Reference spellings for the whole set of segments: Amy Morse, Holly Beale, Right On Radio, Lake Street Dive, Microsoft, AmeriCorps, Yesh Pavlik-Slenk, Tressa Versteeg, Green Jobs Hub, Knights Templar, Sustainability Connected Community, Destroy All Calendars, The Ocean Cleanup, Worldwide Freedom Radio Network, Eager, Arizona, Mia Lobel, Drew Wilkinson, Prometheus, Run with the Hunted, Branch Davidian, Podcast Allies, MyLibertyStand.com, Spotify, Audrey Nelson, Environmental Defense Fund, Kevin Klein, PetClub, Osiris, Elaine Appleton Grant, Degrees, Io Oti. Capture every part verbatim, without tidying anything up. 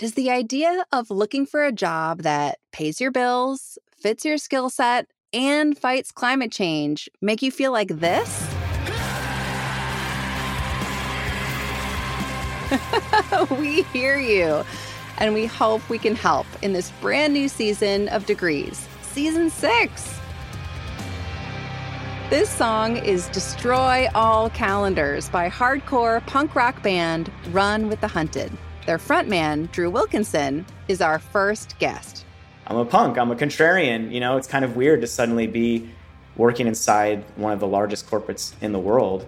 Does the idea of looking for a job that pays your bills, fits your skill set, and fights climate change make you feel like this? We hear you, and we hope we can help in this brand new season of Degrees, season six. This song is Destroy All Calendars by hardcore punk rock band Run with the Hunted. Their frontman, Drew Wilkinson, is our first guest. I'm a punk. I'm a contrarian. You know, it's kind of weird to suddenly be working inside one of the largest corporates in the world.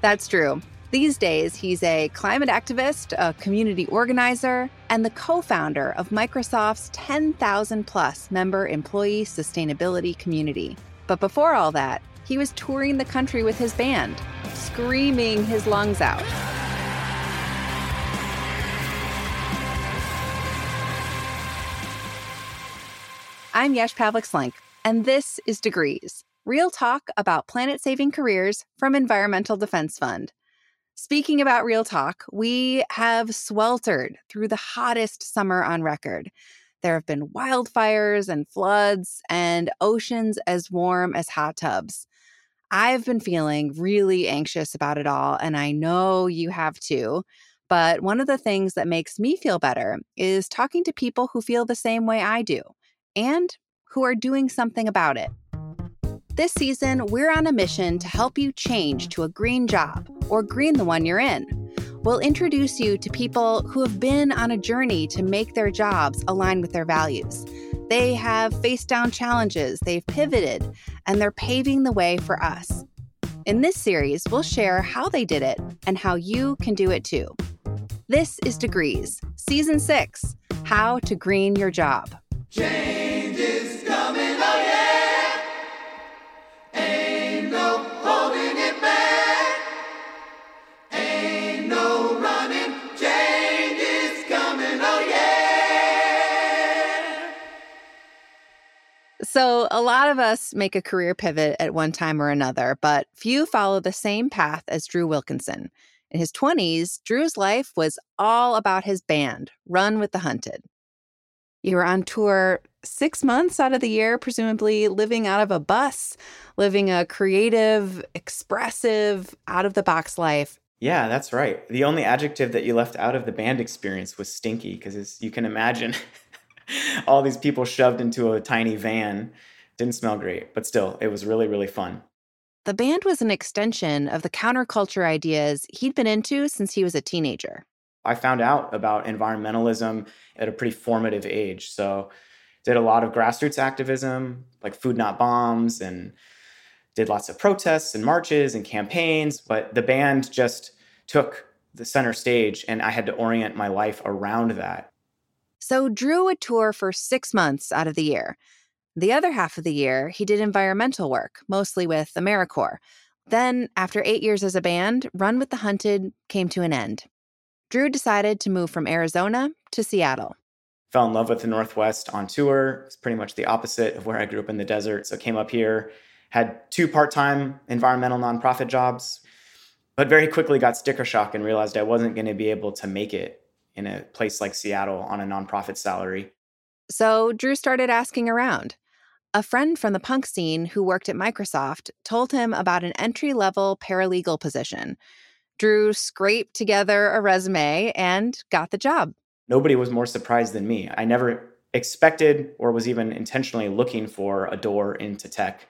That's Drew. These days, he's a climate activist, a community organizer, and the co-founder of Microsoft's ten thousand plus member employee sustainability community. But before all that, he was touring the country with his band, screaming his lungs out. I'm Yesh Pavlik-Slenk, and this is Degrees, real talk about planet-saving careers from Environmental Defense Fund. Speaking about real talk, we have sweltered through the hottest summer on record. There have been wildfires and floods and oceans as warm as hot tubs. I've been feeling really anxious about it all, and I know you have too. But one of the things that makes me feel better is talking to people who feel the same way I do and who are doing something about it. This season, we're on a mission to help you change to a green job or green the one you're in. We'll introduce you to people who have been on a journey to make their jobs align with their values. They have faced down challenges, they've pivoted, and they're paving the way for us. In this series, we'll share how they did it and how you can do it too. This is Degrees, Season six, How to Green Your Job. Change is coming. So a lot of us make a career pivot at one time or another, but few follow the same path as Drew Wilkinson. In his twenties, Drew's life was all about his band, Run with the Hunted. You were on tour six months out of the year, presumably living out of a bus, living a creative, expressive, out-of-the-box life. Yeah, that's right. The only adjective that you left out of the band experience was stinky, because as you can imagine... all these people shoved into a tiny van. Didn't smell great, but still, it was really, really fun. The band was an extension of the counterculture ideas he'd been into since he was a teenager. I found out about environmentalism at a pretty formative age. So did a lot of grassroots activism, like Food Not Bombs, and did lots of protests and marches and campaigns. But the band just took the center stage, and I had to orient my life around that. So Drew would tour for six months out of the year. The other half of the year, he did environmental work, mostly with AmeriCorps. Then, after eight years as a band, Run with the Hunted came to an end. Drew decided to move from Arizona to Seattle. Fell in love with the Northwest on tour. It's pretty much the opposite of where I grew up in the desert. So came up here, had two part-time environmental nonprofit jobs, but very quickly got sticker shock and realized I wasn't going to be able to make it in a place like Seattle on a nonprofit salary. So Drew started asking around. A friend from the punk scene who worked at Microsoft told him about an entry-level paralegal position. Drew scraped together a resume and got the job. Nobody was more surprised than me. I never expected or was even intentionally looking for a door into tech.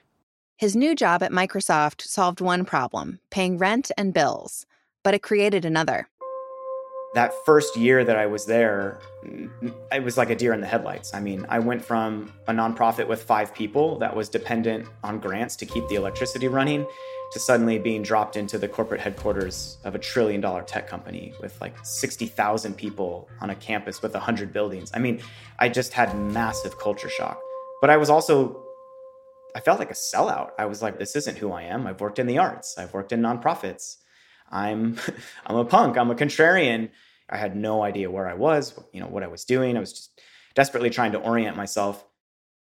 His new job at Microsoft solved one problem, paying rent and bills, but it created another. That first year that I was there, it was like a deer in the headlights. I mean, I went from a nonprofit with five people that was dependent on grants to keep the electricity running to suddenly being dropped into the corporate headquarters of a trillion dollar tech company with like sixty thousand people on a campus with one hundred buildings. I mean, I just had massive culture shock. But I was also, I felt like a sellout. I was like, this isn't who I am. I've worked in the arts. I've worked in nonprofits. I'm I'm a punk. I'm a contrarian. I had no idea where I was, you know, what I was doing. I was just desperately trying to orient myself.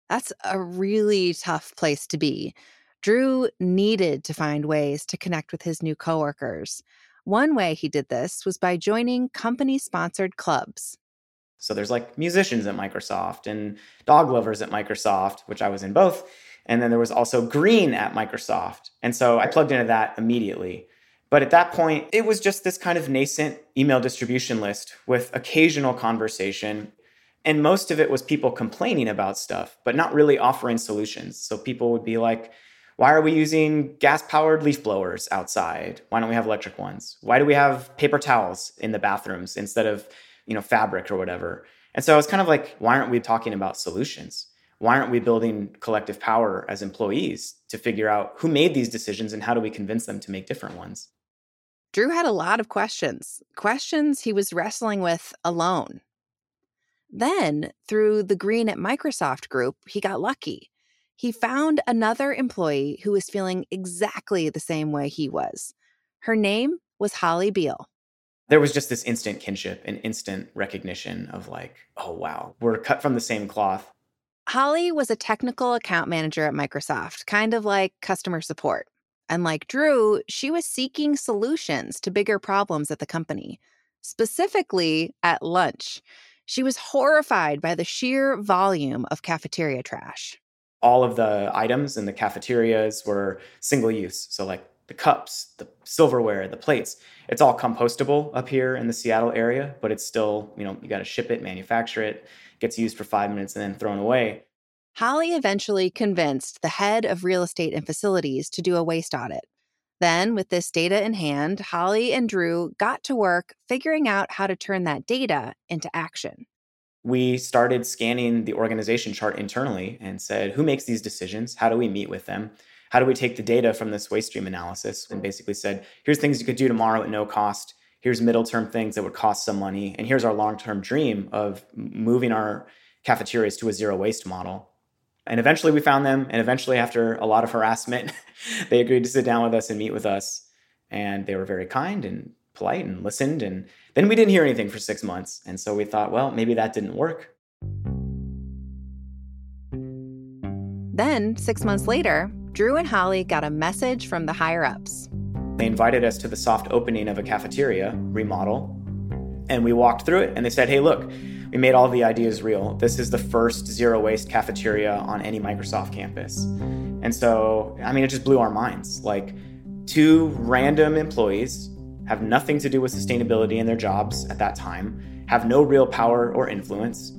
That's a really tough place to be. Drew needed to find ways to connect with his new coworkers. One way he did this was by joining company-sponsored clubs. So there's like musicians at Microsoft and dog lovers at Microsoft, which I was in both. And then there was also green at Microsoft. And so I plugged into that immediately. But at that point, it was just this kind of nascent email distribution list with occasional conversation. And most of it was people complaining about stuff, but not really offering solutions. So people would be like, why are we using gas-powered leaf blowers outside? Why don't we have electric ones? Why do we have paper towels in the bathrooms instead of, you know, fabric or whatever? And so I was kind of like, why aren't we talking about solutions? Why aren't we building collective power as employees to figure out who made these decisions and how do we convince them to make different ones? Drew had a lot of questions, questions he was wrestling with alone. Then, through the Green at Microsoft group, he got lucky. He found another employee who was feeling exactly the same way he was. Her name was Holly Beale. There was just this instant kinship and instant recognition of like, oh, wow, we're cut from the same cloth. Holly was a technical account manager at Microsoft, kind of like customer support. And like Drew, she was seeking solutions to bigger problems at the company, specifically at lunch. She was horrified by the sheer volume of cafeteria trash. All of the items in the cafeterias were single use. So like the cups, the silverware, the plates, it's all compostable up here in the Seattle area, but it's still, you know, you got to ship it, manufacture it, gets used for five minutes and then thrown away. Holly eventually convinced the head of real estate and facilities to do a waste audit. Then with this data in hand, Holly and Drew got to work figuring out how to turn that data into action. We started scanning the organization chart internally and said, who makes these decisions? How do we meet with them? How do we take the data from this waste stream analysis? And basically said, here's things you could do tomorrow at no cost. Here's middle-term things that would cost some money. And here's our long-term dream of moving our cafeterias to a zero waste model. And eventually we found them. And eventually, after a lot of harassment, they agreed to sit down with us and meet with us. And they were very kind and polite and listened, and then we didn't hear anything for six months. And so we thought, well, maybe that didn't work. Then, six months later, Drew and Holly got a message from the higher-ups. They invited us to the soft opening of a cafeteria remodel, and we walked through it, and they said, hey, look, we made all the ideas real. This is the first zero-waste cafeteria on any Microsoft campus. And so, I mean, it just blew our minds. Like, two random employees have nothing to do with sustainability in their jobs at that time, have no real power or influence.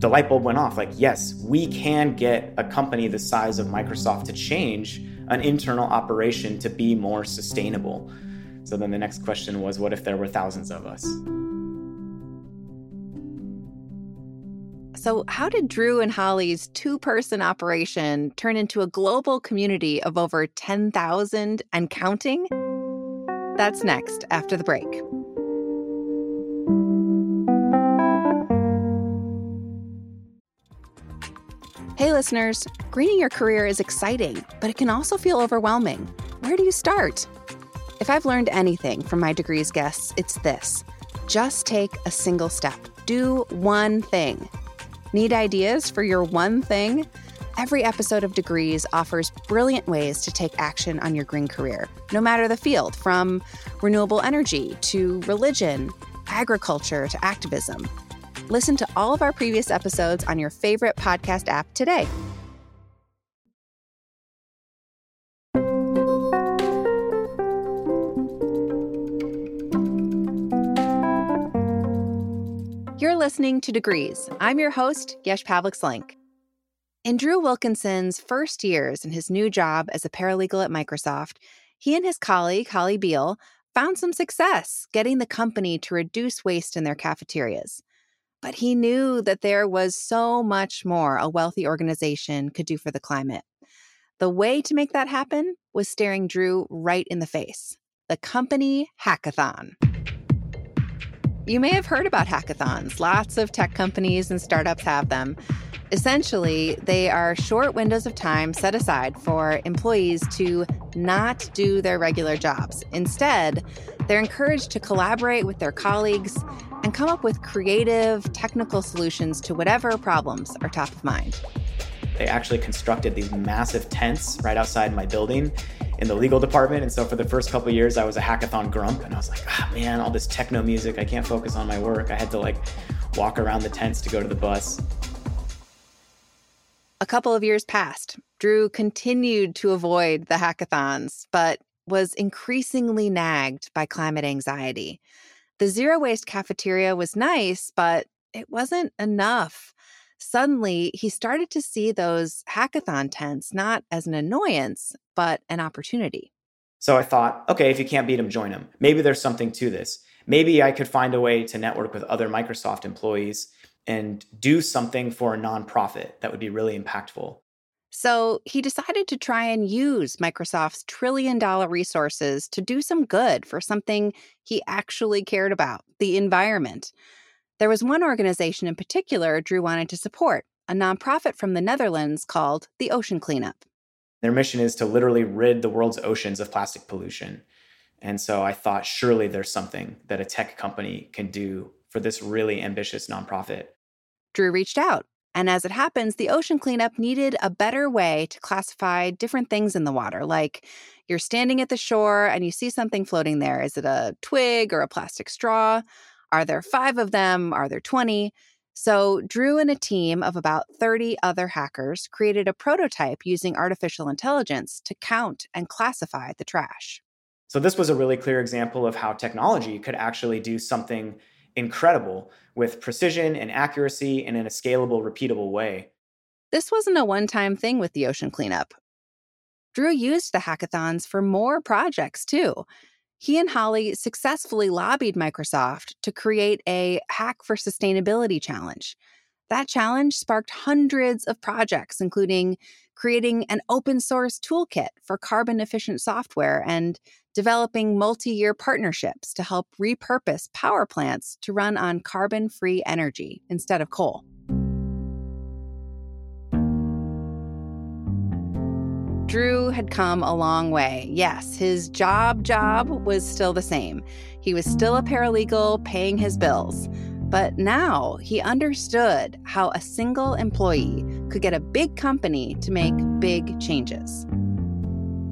The light bulb went off, like, yes, we can get a company the size of Microsoft to change an internal operation to be more sustainable. So then the next question was, what if there were thousands of us? So how did Drew and Holly's two-person operation turn into a global community of over ten thousand and counting? That's next, after the break. Hey listeners, greening your career is exciting, but it can also feel overwhelming. Where do you start? If I've learned anything from my Degrees guests, it's this. Just take a single step. Do one thing. Need ideas for your one thing? Every episode of Degrees offers brilliant ways to take action on your green career, no matter the field, from renewable energy to religion, agriculture to activism. Listen to all of our previous episodes on your favorite podcast app today. You're listening to Degrees. I'm your host, Yesh Pavlik-Slenk. In Drew Wilkinson's first years in his new job as a paralegal at Microsoft, he and his colleague, Holly Beale, found some success getting the company to reduce waste in their cafeterias. But he knew that there was so much more a wealthy organization could do for the climate. The way to make that happen was staring Drew right in the face, the company hackathon. You may have heard about hackathons. Lots of tech companies and startups have them. Essentially, they are short windows of time set aside for employees to not do their regular jobs. Instead, they're encouraged to collaborate with their colleagues and come up with creative, technical solutions to whatever problems are top of mind. They actually constructed these massive tents right outside my building in the legal department. And so for the first couple of years, I was a hackathon grump. And I was like, ah, man, all this techno music. I can't focus on my work. I had to like walk around the tents to go to the bus. A couple of years passed. Drew continued to avoid the hackathons, but was increasingly nagged by climate anxiety. The zero-waste cafeteria was nice, but it wasn't enough. Suddenly, he started to see those hackathon tents not as an annoyance, but an opportunity. So I thought, okay, if you can't beat them, join them. Maybe there's something to this. Maybe I could find a way to network with other Microsoft employees and do something for a nonprofit that would be really impactful. So he decided to try and use Microsoft's trillion-dollar resources to do some good for something he actually cared about, the environment. There was one organization in particular Drew wanted to support, a nonprofit from the Netherlands called The Ocean Cleanup. Their mission is to literally rid the world's oceans of plastic pollution. And so I thought, surely there's something that a tech company can do for this really ambitious nonprofit. Drew reached out. And as it happens, the Ocean Cleanup needed a better way to classify different things in the water. Like, you're standing at the shore and you see something floating there. Is it a twig or a plastic straw? Are there five of them? Are there twenty? So Drew and a team of about thirty other hackers created a prototype using artificial intelligence to count and classify the trash. So this was a really clear example of how technology could actually do something incredible with precision and accuracy and in a scalable, repeatable way. This wasn't a one-time thing with the Ocean Cleanup. Drew used the hackathons for more projects, too. He and Holly successfully lobbied Microsoft to create a Hack for Sustainability challenge. That challenge sparked hundreds of projects, including creating an open-source toolkit for carbon-efficient software and developing multi-year partnerships to help repurpose power plants to run on carbon-free energy instead of coal. Drew had come a long way. Yes, his job job was still the same. He was still a paralegal paying his bills. But now he understood how a single employee could get a big company to make big changes.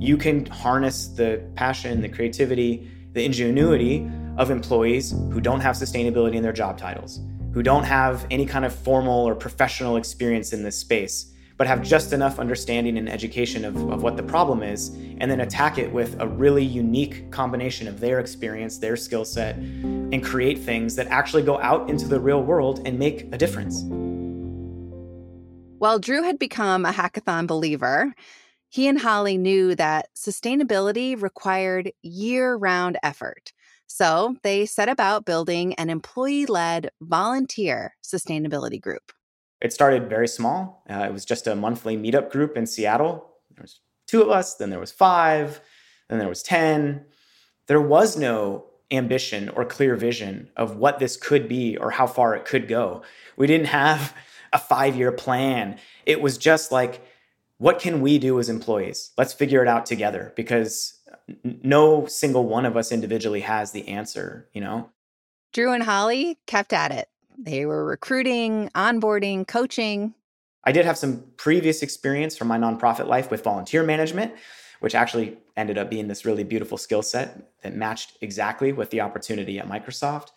You can harness the passion, the creativity, the ingenuity of employees who don't have sustainability in their job titles, who don't have any kind of formal or professional experience in this space, but have just enough understanding and education of, of what the problem is, and then attack it with a really unique combination of their experience, their skill set, and create things that actually go out into the real world and make a difference. While Drew had become a hackathon believer, he and Holly knew that sustainability required year-round effort. So they set about building an employee-led volunteer sustainability group. It started very small. Uh, it was just a monthly meetup group in Seattle. There was two of us, then there was five, then there was ten. There was no ambition or clear vision of what this could be or how far it could go. We didn't have a five-year plan. It was just like, what can we do as employees? Let's figure it out together, because no single one of us individually has the answer, you know? Drew and Holly kept at it. They were recruiting, onboarding, coaching. I did have some previous experience from my nonprofit life with volunteer management, which actually ended up being this really beautiful skill set that matched exactly with the opportunity at Microsoft.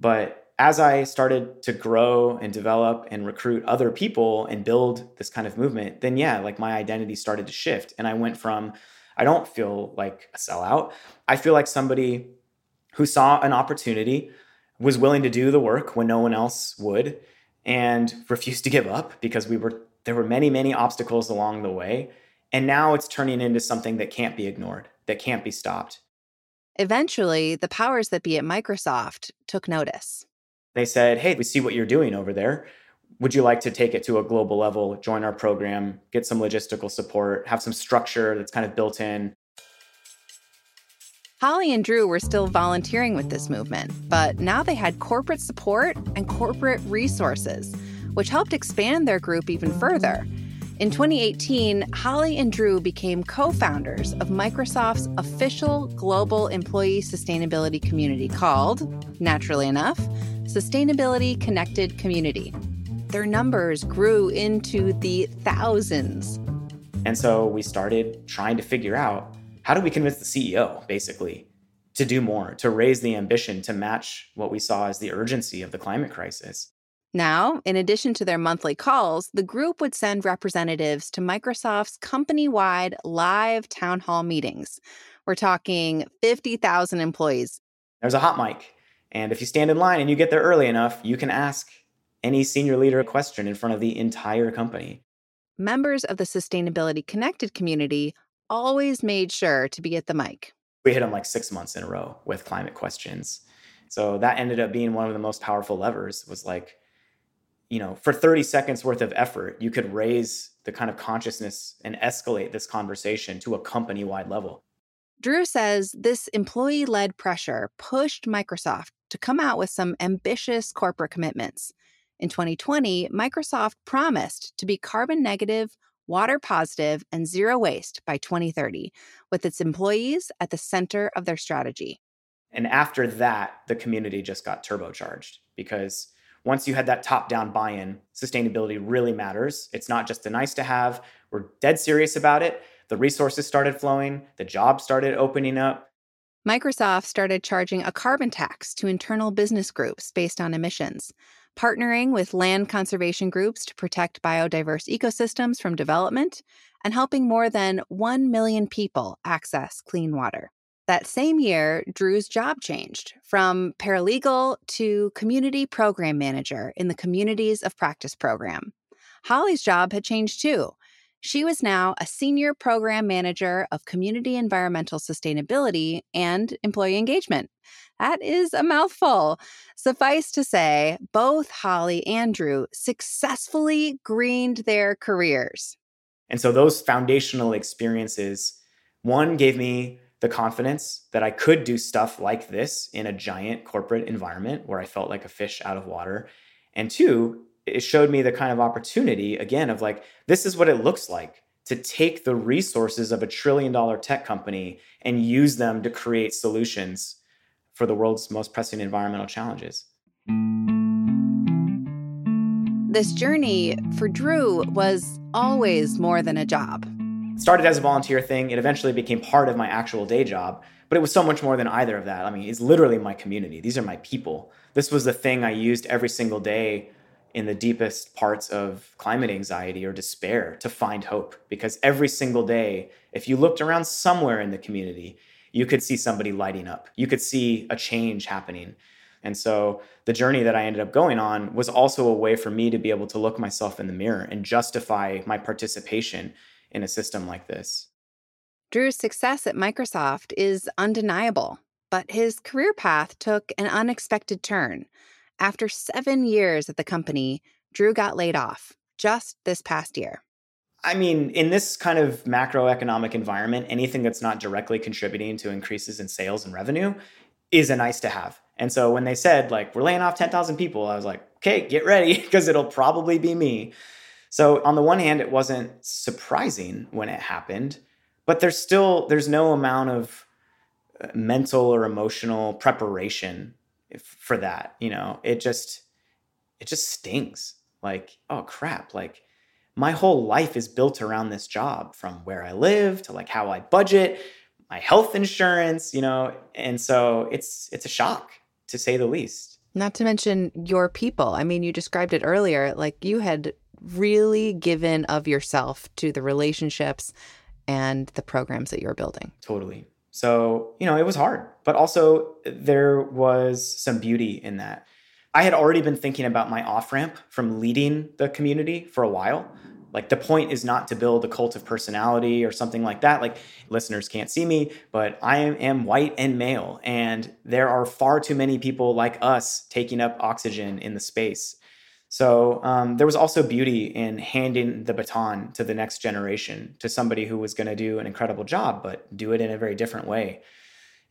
But as I started to grow and develop and recruit other people and build this kind of movement, then yeah, like my identity started to shift. And I went from, I don't feel like a sellout. I feel like somebody who saw an opportunity, was willing to do the work when no one else would, and refused to give up because we were there were many, many obstacles along the way. And now it's turning into something that can't be ignored, that can't be stopped. Eventually, the powers that be at Microsoft took notice. They said, hey, we see what you're doing over there. Would you like to take it to a global level, join our program, get some logistical support, have some structure that's kind of built in? Holly and Drew were still volunteering with this movement, but now they had corporate support and corporate resources, which helped expand their group even further. In twenty eighteen, Holly and Drew became co-founders of Microsoft's official global employee sustainability community called, naturally enough, Sustainability Connected Community. Their numbers grew into the thousands. And so we started trying to figure out, how do we convince the C E O, basically, to do more, to raise the ambition to match what we saw as the urgency of the climate crisis? Now, in addition to their monthly calls, the group would send representatives to Microsoft's company-wide live town hall meetings. We're talking fifty thousand employees. There's a hot mic. And if you stand in line and you get there early enough, you can ask any senior leader a question in front of the entire company. Members of the Sustainability Connected community always made sure to be at the mic. We hit them like six months in a row with climate questions. So that ended up being one of the most powerful levers. Was like, you know, for thirty seconds worth of effort, you could raise the kind of consciousness and escalate this conversation to a company-wide level. Drew says this employee-led pressure pushed Microsoft to come out with some ambitious corporate commitments. In twenty twenty, Microsoft promised to be carbon negative, water positive, and zero waste by twenty thirty, with its employees at the center of their strategy. And after that, the community just got turbocharged, because once you had that top-down buy-in, sustainability really matters. It's not just a nice-to-have. We're dead serious about it. The resources started flowing. The jobs started opening up. Microsoft started charging a carbon tax to internal business groups based on emissions, partnering with land conservation groups to protect biodiverse ecosystems from development, and helping more than one million people access clean water. That same year, Drew's job changed from paralegal to community program manager in the Communities of Practice program. Holly's job had changed too. She was now a senior program manager of community environmental sustainability and employee engagement. That is a mouthful. Suffice to say, both Holly and Drew successfully greened their careers. And so those foundational experiences, one, gave me the confidence that I could do stuff like this in a giant corporate environment where I felt like a fish out of water. And two, it showed me the kind of opportunity, again, of like, this is what it looks like to take the resources of a trillion dollar tech company and use them to create solutions for the world's most pressing environmental challenges. This journey for Drew was always more than a job. It started as a volunteer thing. It eventually became part of my actual day job, but it was so much more than either of that. I mean, it's literally my community. These are my people. This was the thing I used every single day in the deepest parts of climate anxiety or despair to find hope. Because every single day, if you looked around somewhere in the community, you could see somebody lighting up. You could see a change happening. And so the journey that I ended up going on was also a way for me to be able to look myself in the mirror and justify my participation in a system like this. Drew's success at Microsoft is undeniable, but his career path took an unexpected turn. After seven years at the company, Drew got laid off just this past year. I mean, in this kind of macroeconomic environment, anything that's not directly contributing to increases in sales and revenue is a nice to have. And so when they said, like, we're laying off ten thousand people, I was like, okay, get ready, because it'll probably be me. So on the one hand, it wasn't surprising when it happened, but there's still, there's no amount of mental or emotional preparation for that. You know, it just, it just stings. Like, oh crap, like my whole life is built around this job, from where I live to like how I budget, my health insurance, you know, and so it's, it's a shock, to say the least. Not to mention your people. I mean, you described it earlier, like you had really given of yourself to the relationships and the programs that you're building. Totally. So, you know, it was hard, but also there was some beauty in that. I had already been thinking about my off-ramp from leading the community for a while. Like, the point is not to build a cult of personality or something like that. Like, listeners can't see me, but I am white and male, and there are far too many people like us taking up oxygen in the space. So um, there was also beauty in handing the baton to the next generation, to somebody who was going to do an incredible job, but do it in a very different way.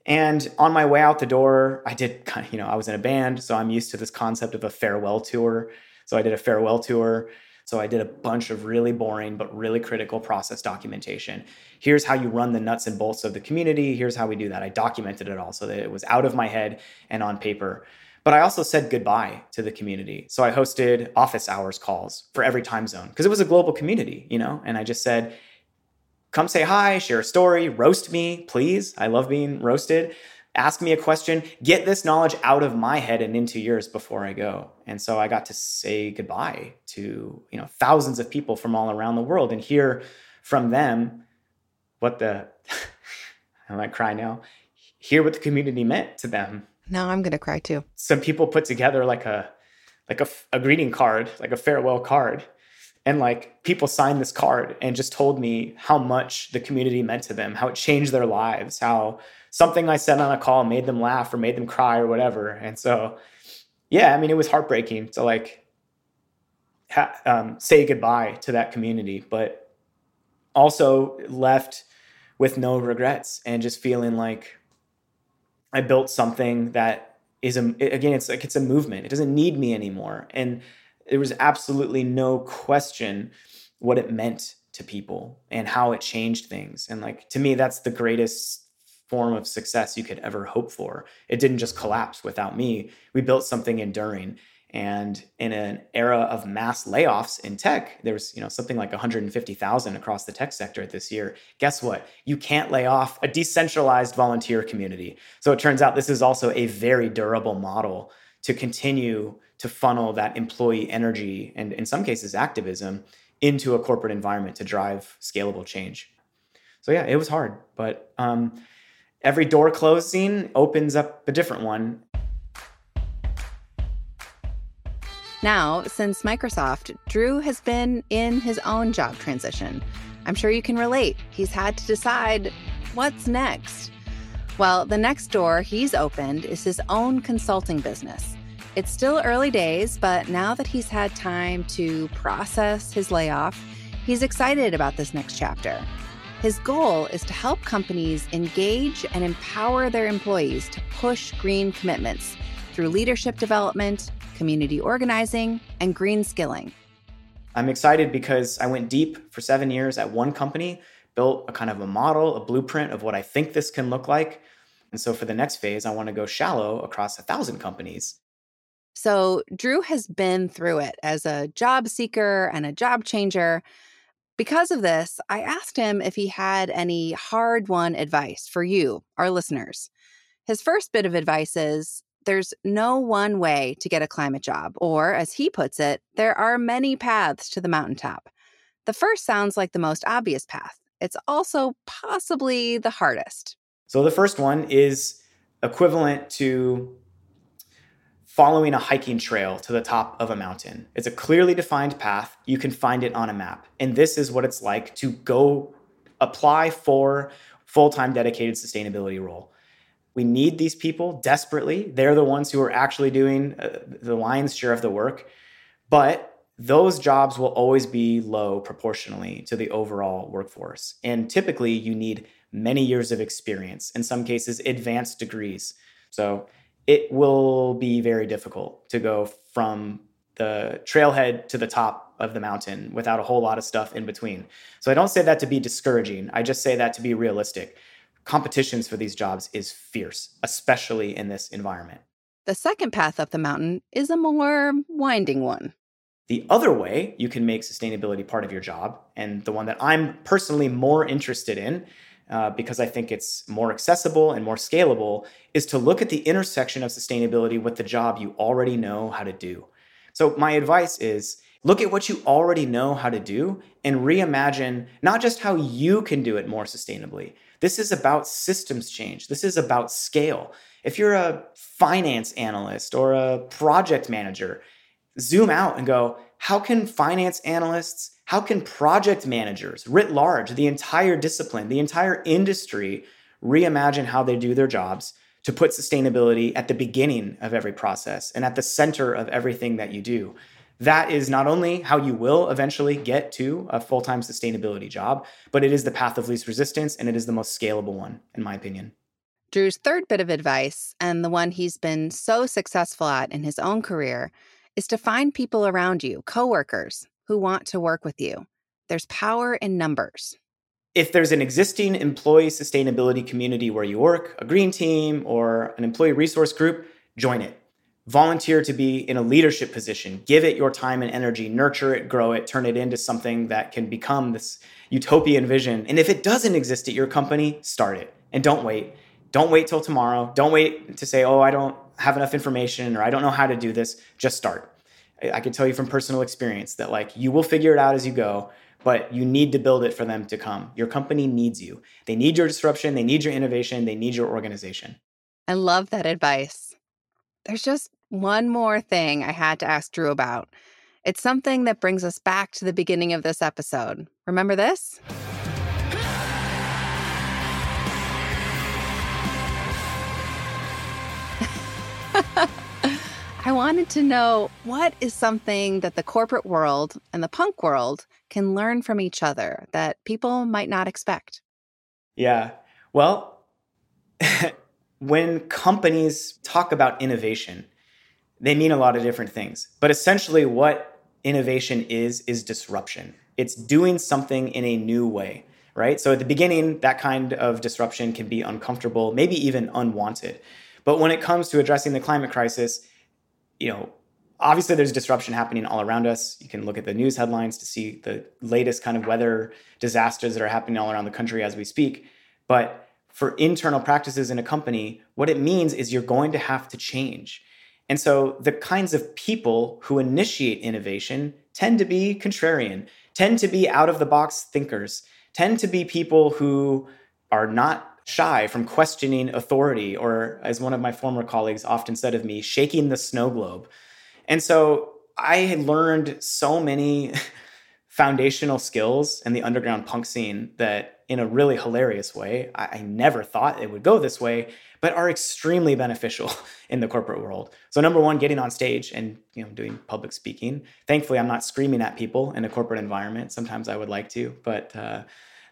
And on my way out the door, I did, you know, I was in a band, so I'm used to this concept of a farewell tour. So I did a farewell tour. So I did a bunch of really boring, but really critical process documentation. Here's how you run the nuts and bolts of the community. Here's how we do that. I documented it all so that it was out of my head and on paper. But I also said goodbye to the community. So I hosted office hours calls for every time zone, because it was a global community, you know? And I just said, come say hi, share a story, roast me, please. I love being roasted. Ask me a question, get this knowledge out of my head and into yours before I go. And so I got to say goodbye to, you know, thousands of people from all around the world and hear from them what the, I might cry now, hear what the community meant to them. Now I'm going to cry too. Some people put together like a, like a, a greeting card, like a farewell card. And like people signed this card and just told me how much the community meant to them, how it changed their lives, how something I said on a call made them laugh or made them cry or whatever. And so, yeah, I mean, it was heartbreaking to like ha- um, say goodbye to that community, but also left with no regrets and just feeling like I built something that is, a, again, it's like it's a movement. It doesn't need me anymore. And there was absolutely no question what it meant to people and how it changed things. And like, to me, that's the greatest form of success you could ever hope for. It didn't just collapse without me. We built something enduring. And in an era of mass layoffs in tech, there was, you know, something like one hundred fifty thousand across the tech sector this year. Guess what? You can't lay off a decentralized volunteer community. So it turns out this is also a very durable model to continue to funnel that employee energy and, in some cases, activism into a corporate environment to drive scalable change. So yeah, it was hard, but um, every door closing opens up a different one. Now, since Microsoft, Drew has been in his own job transition. I'm sure you can relate. He's had to decide what's next. Well, the next door he's opened is his own consulting business. It's still early days, but now that he's had time to process his layoff, he's excited about this next chapter. His goal is to help companies engage and empower their employees to push green commitments through leadership development, community organizing, and green skilling. I'm excited because I went deep for seven years at one company, built a kind of a model, a blueprint of what I think this can look like. And so for the next phase, I want to go shallow across a thousand companies. So Drew has been through it as a job seeker and a job changer. Because of this, I asked him if he had any hard-won advice for you, our listeners. His first bit of advice is there's no one way to get a climate job, or as he puts it, there are many paths to the mountaintop. The first sounds like the most obvious path. It's also possibly the hardest. So the first one is equivalent to following a hiking trail to the top of a mountain. It's a clearly defined path. You can find it on a map. And this is what it's like to go apply for full-time dedicated sustainability role. We need these people desperately. They're the ones who are actually doing uh, the lion's share of the work. But those jobs will always be low proportionally to the overall workforce. And typically, you need many years of experience, in some cases, advanced degrees. So it will be very difficult to go from the trailhead to the top of the mountain without a whole lot of stuff in between. So I don't say that to be discouraging. I just say that to be realistic. Competitions for these jobs is fierce, especially in this environment. The second path up the mountain is a more winding one. The other way you can make sustainability part of your job, and the one that I'm personally more interested in, Uh, because I think it's more accessible and more scalable, is to look at the intersection of sustainability with the job you already know how to do. So my advice is look at what you already know how to do and reimagine not just how you can do it more sustainably. This is about systems change. This is about scale. If you're a finance analyst or a project manager, zoom out and go, how can finance analysts, how can project managers writ large, the entire discipline, the entire industry, reimagine how they do their jobs to put sustainability at the beginning of every process and at the center of everything that you do? That is not only how you will eventually get to a full-time sustainability job, but it is the path of least resistance, and it is the most scalable one, in my opinion. Drew's third bit of advice, and the one he's been so successful at in his own career, is to find people around you, coworkers, who want to work with you. There's power in numbers. If there's an existing employee sustainability community where you work, a green team or an employee resource group, join it. Volunteer to be in a leadership position. Give it your time and energy. Nurture it, grow it, turn it into something that can become this utopian vision. And if it doesn't exist at your company, start it. And don't wait. Don't wait till tomorrow. Don't wait to say, oh, I don't have enough information, or I don't know how to do this. Just start. I can tell you from personal experience that like you will figure it out as you go, but you need to build it for them to come. Your company needs you. They need your disruption. They need your innovation. They need your organization. I love that advice. There's just one more thing I had to ask Drew about. It's something that brings us back to the beginning of this episode. Remember this? I wanted to know, what is something that the corporate world and the punk world can learn from each other that people might not expect? Yeah, well, when companies talk about innovation, they mean a lot of different things. But essentially what innovation is, is disruption. It's doing something in a new way, right? So at the beginning, that kind of disruption can be uncomfortable, maybe even unwanted. But when it comes to addressing the climate crisis, you know, obviously there's disruption happening all around us. You can look at the news headlines to see the latest kind of weather disasters that are happening all around the country as we speak. But for internal practices in a company, what it means is you're going to have to change. And so the kinds of people who initiate innovation tend to be contrarian, tend to be out-of-the-box thinkers, tend to be people who are not shy from questioning authority, or as one of my former colleagues often said of me, shaking the snow globe. And so I learned so many foundational skills in the underground punk scene that in a really hilarious way, I, I never thought it would go this way, but are extremely beneficial in the corporate world. So number one, getting on stage and, you know, doing public speaking. Thankfully, I'm not screaming at people in a corporate environment. Sometimes I would like to, but uh,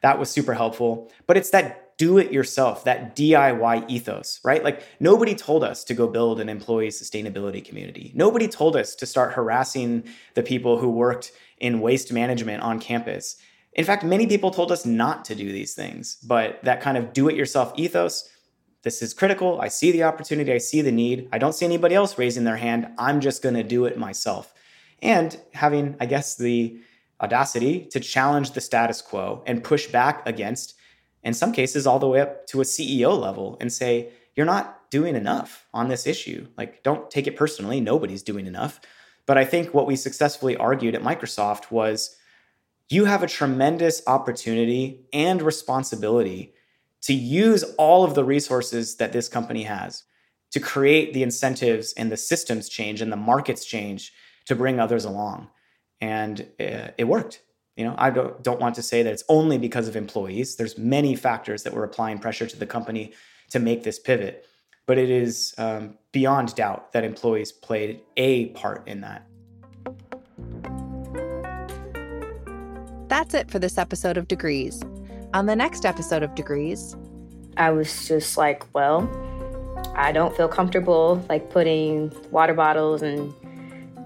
that was super helpful. But it's that do it yourself, that D I Y ethos, right? Like nobody told us to go build an employee sustainability community. Nobody told us to start harassing the people who worked in waste management on campus. In fact, many people told us not to do these things, but that kind of do it yourself ethos, this is critical. I see the opportunity. I see the need. I don't see anybody else raising their hand. I'm just going to do it myself. And having, I guess, the audacity to challenge the status quo and push back against, in some cases, all the way up to a C E O level and say, you're not doing enough on this issue. Like, don't take it personally. Nobody's doing enough. But I think what we successfully argued at Microsoft was you have a tremendous opportunity and responsibility to use all of the resources that this company has to create the incentives and the systems change and the markets change to bring others along. And uh, it worked. You know, I don't want to say that it's only because of employees. There's many factors that were applying pressure to the company to make this pivot. But it is um, beyond doubt that employees played a part in that. That's it for this episode of Degrees. On the next episode of Degrees, I was just like, well, I don't feel comfortable like putting water bottles and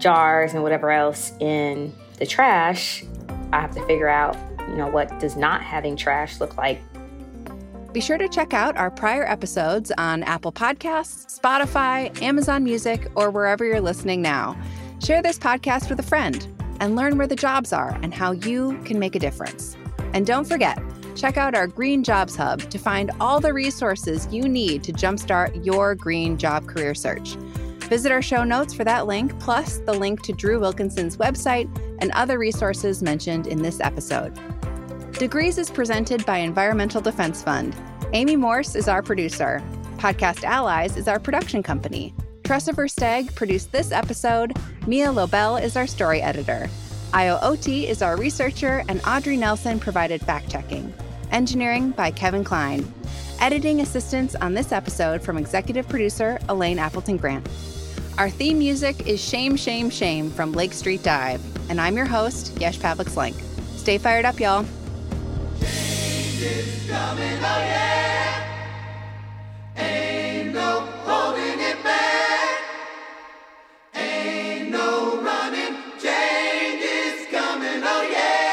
jars and whatever else in the trash. I have to figure out, you know, what does not having trash look like. Be sure to check out our prior episodes on Apple Podcasts, Spotify, Amazon Music, or wherever you're listening now. Share this podcast with a friend and learn where the jobs are and how you can make a difference. And don't forget, check out our Green Jobs Hub to find all the resources you need to jumpstart your green job career search. Visit our show notes for that link, plus the link to Drew Wilkinson's website and other resources mentioned in this episode. Degrees is presented by Environmental Defense Fund. Amy Morse is our producer. Podcast Allies is our production company. Tressa Versteeg produced this episode. Mia Lobel is our story editor. Io Oti is our researcher, and Audrey Nelson provided fact-checking. Engineering by Kevin Klein. Editing assistance on this episode from executive producer Elaine Appleton Grant. Our theme music is Shame, Shame, Shame from Lake Street Dive. And I'm your host, Yesh Pavlik-Slenk. Stay fired up, y'all. Change is coming, oh yeah. Ain't no holding it back. Ain't no running. Change is coming, oh yeah.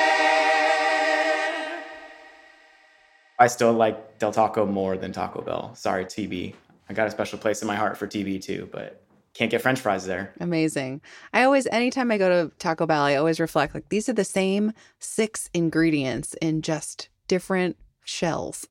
I still like Del Taco more than Taco Bell. Sorry, T B. I got a special place in my heart for T B too, but... can't get French fries there. Amazing. I always, anytime I go to Taco Bell, I always reflect like these are the same six ingredients in just different shells.